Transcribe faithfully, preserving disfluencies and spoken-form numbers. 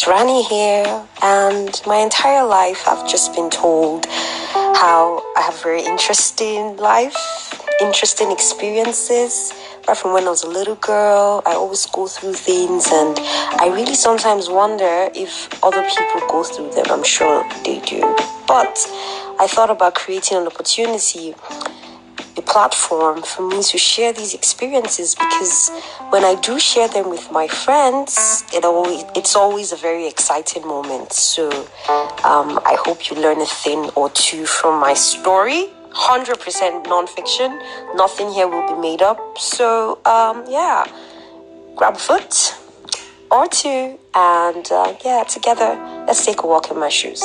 It's Rani here, and my entire life I've just been told how I have very interesting life, interesting experiences. Right from when I was a little girl, I always go through things, and I really sometimes wonder if other people go through them. I'm sure they do. But I thought about creating an opportunity, a platform for me to share these experiences, because when I do share them with my friends, it always, it's always a very exciting moment. So um, I hope you learn a thing or two from my story. one hundred percent non-fiction. Nothing here will be made up. So um, yeah, grab a foot or two and uh, yeah, together, let's take a walk in my shoes.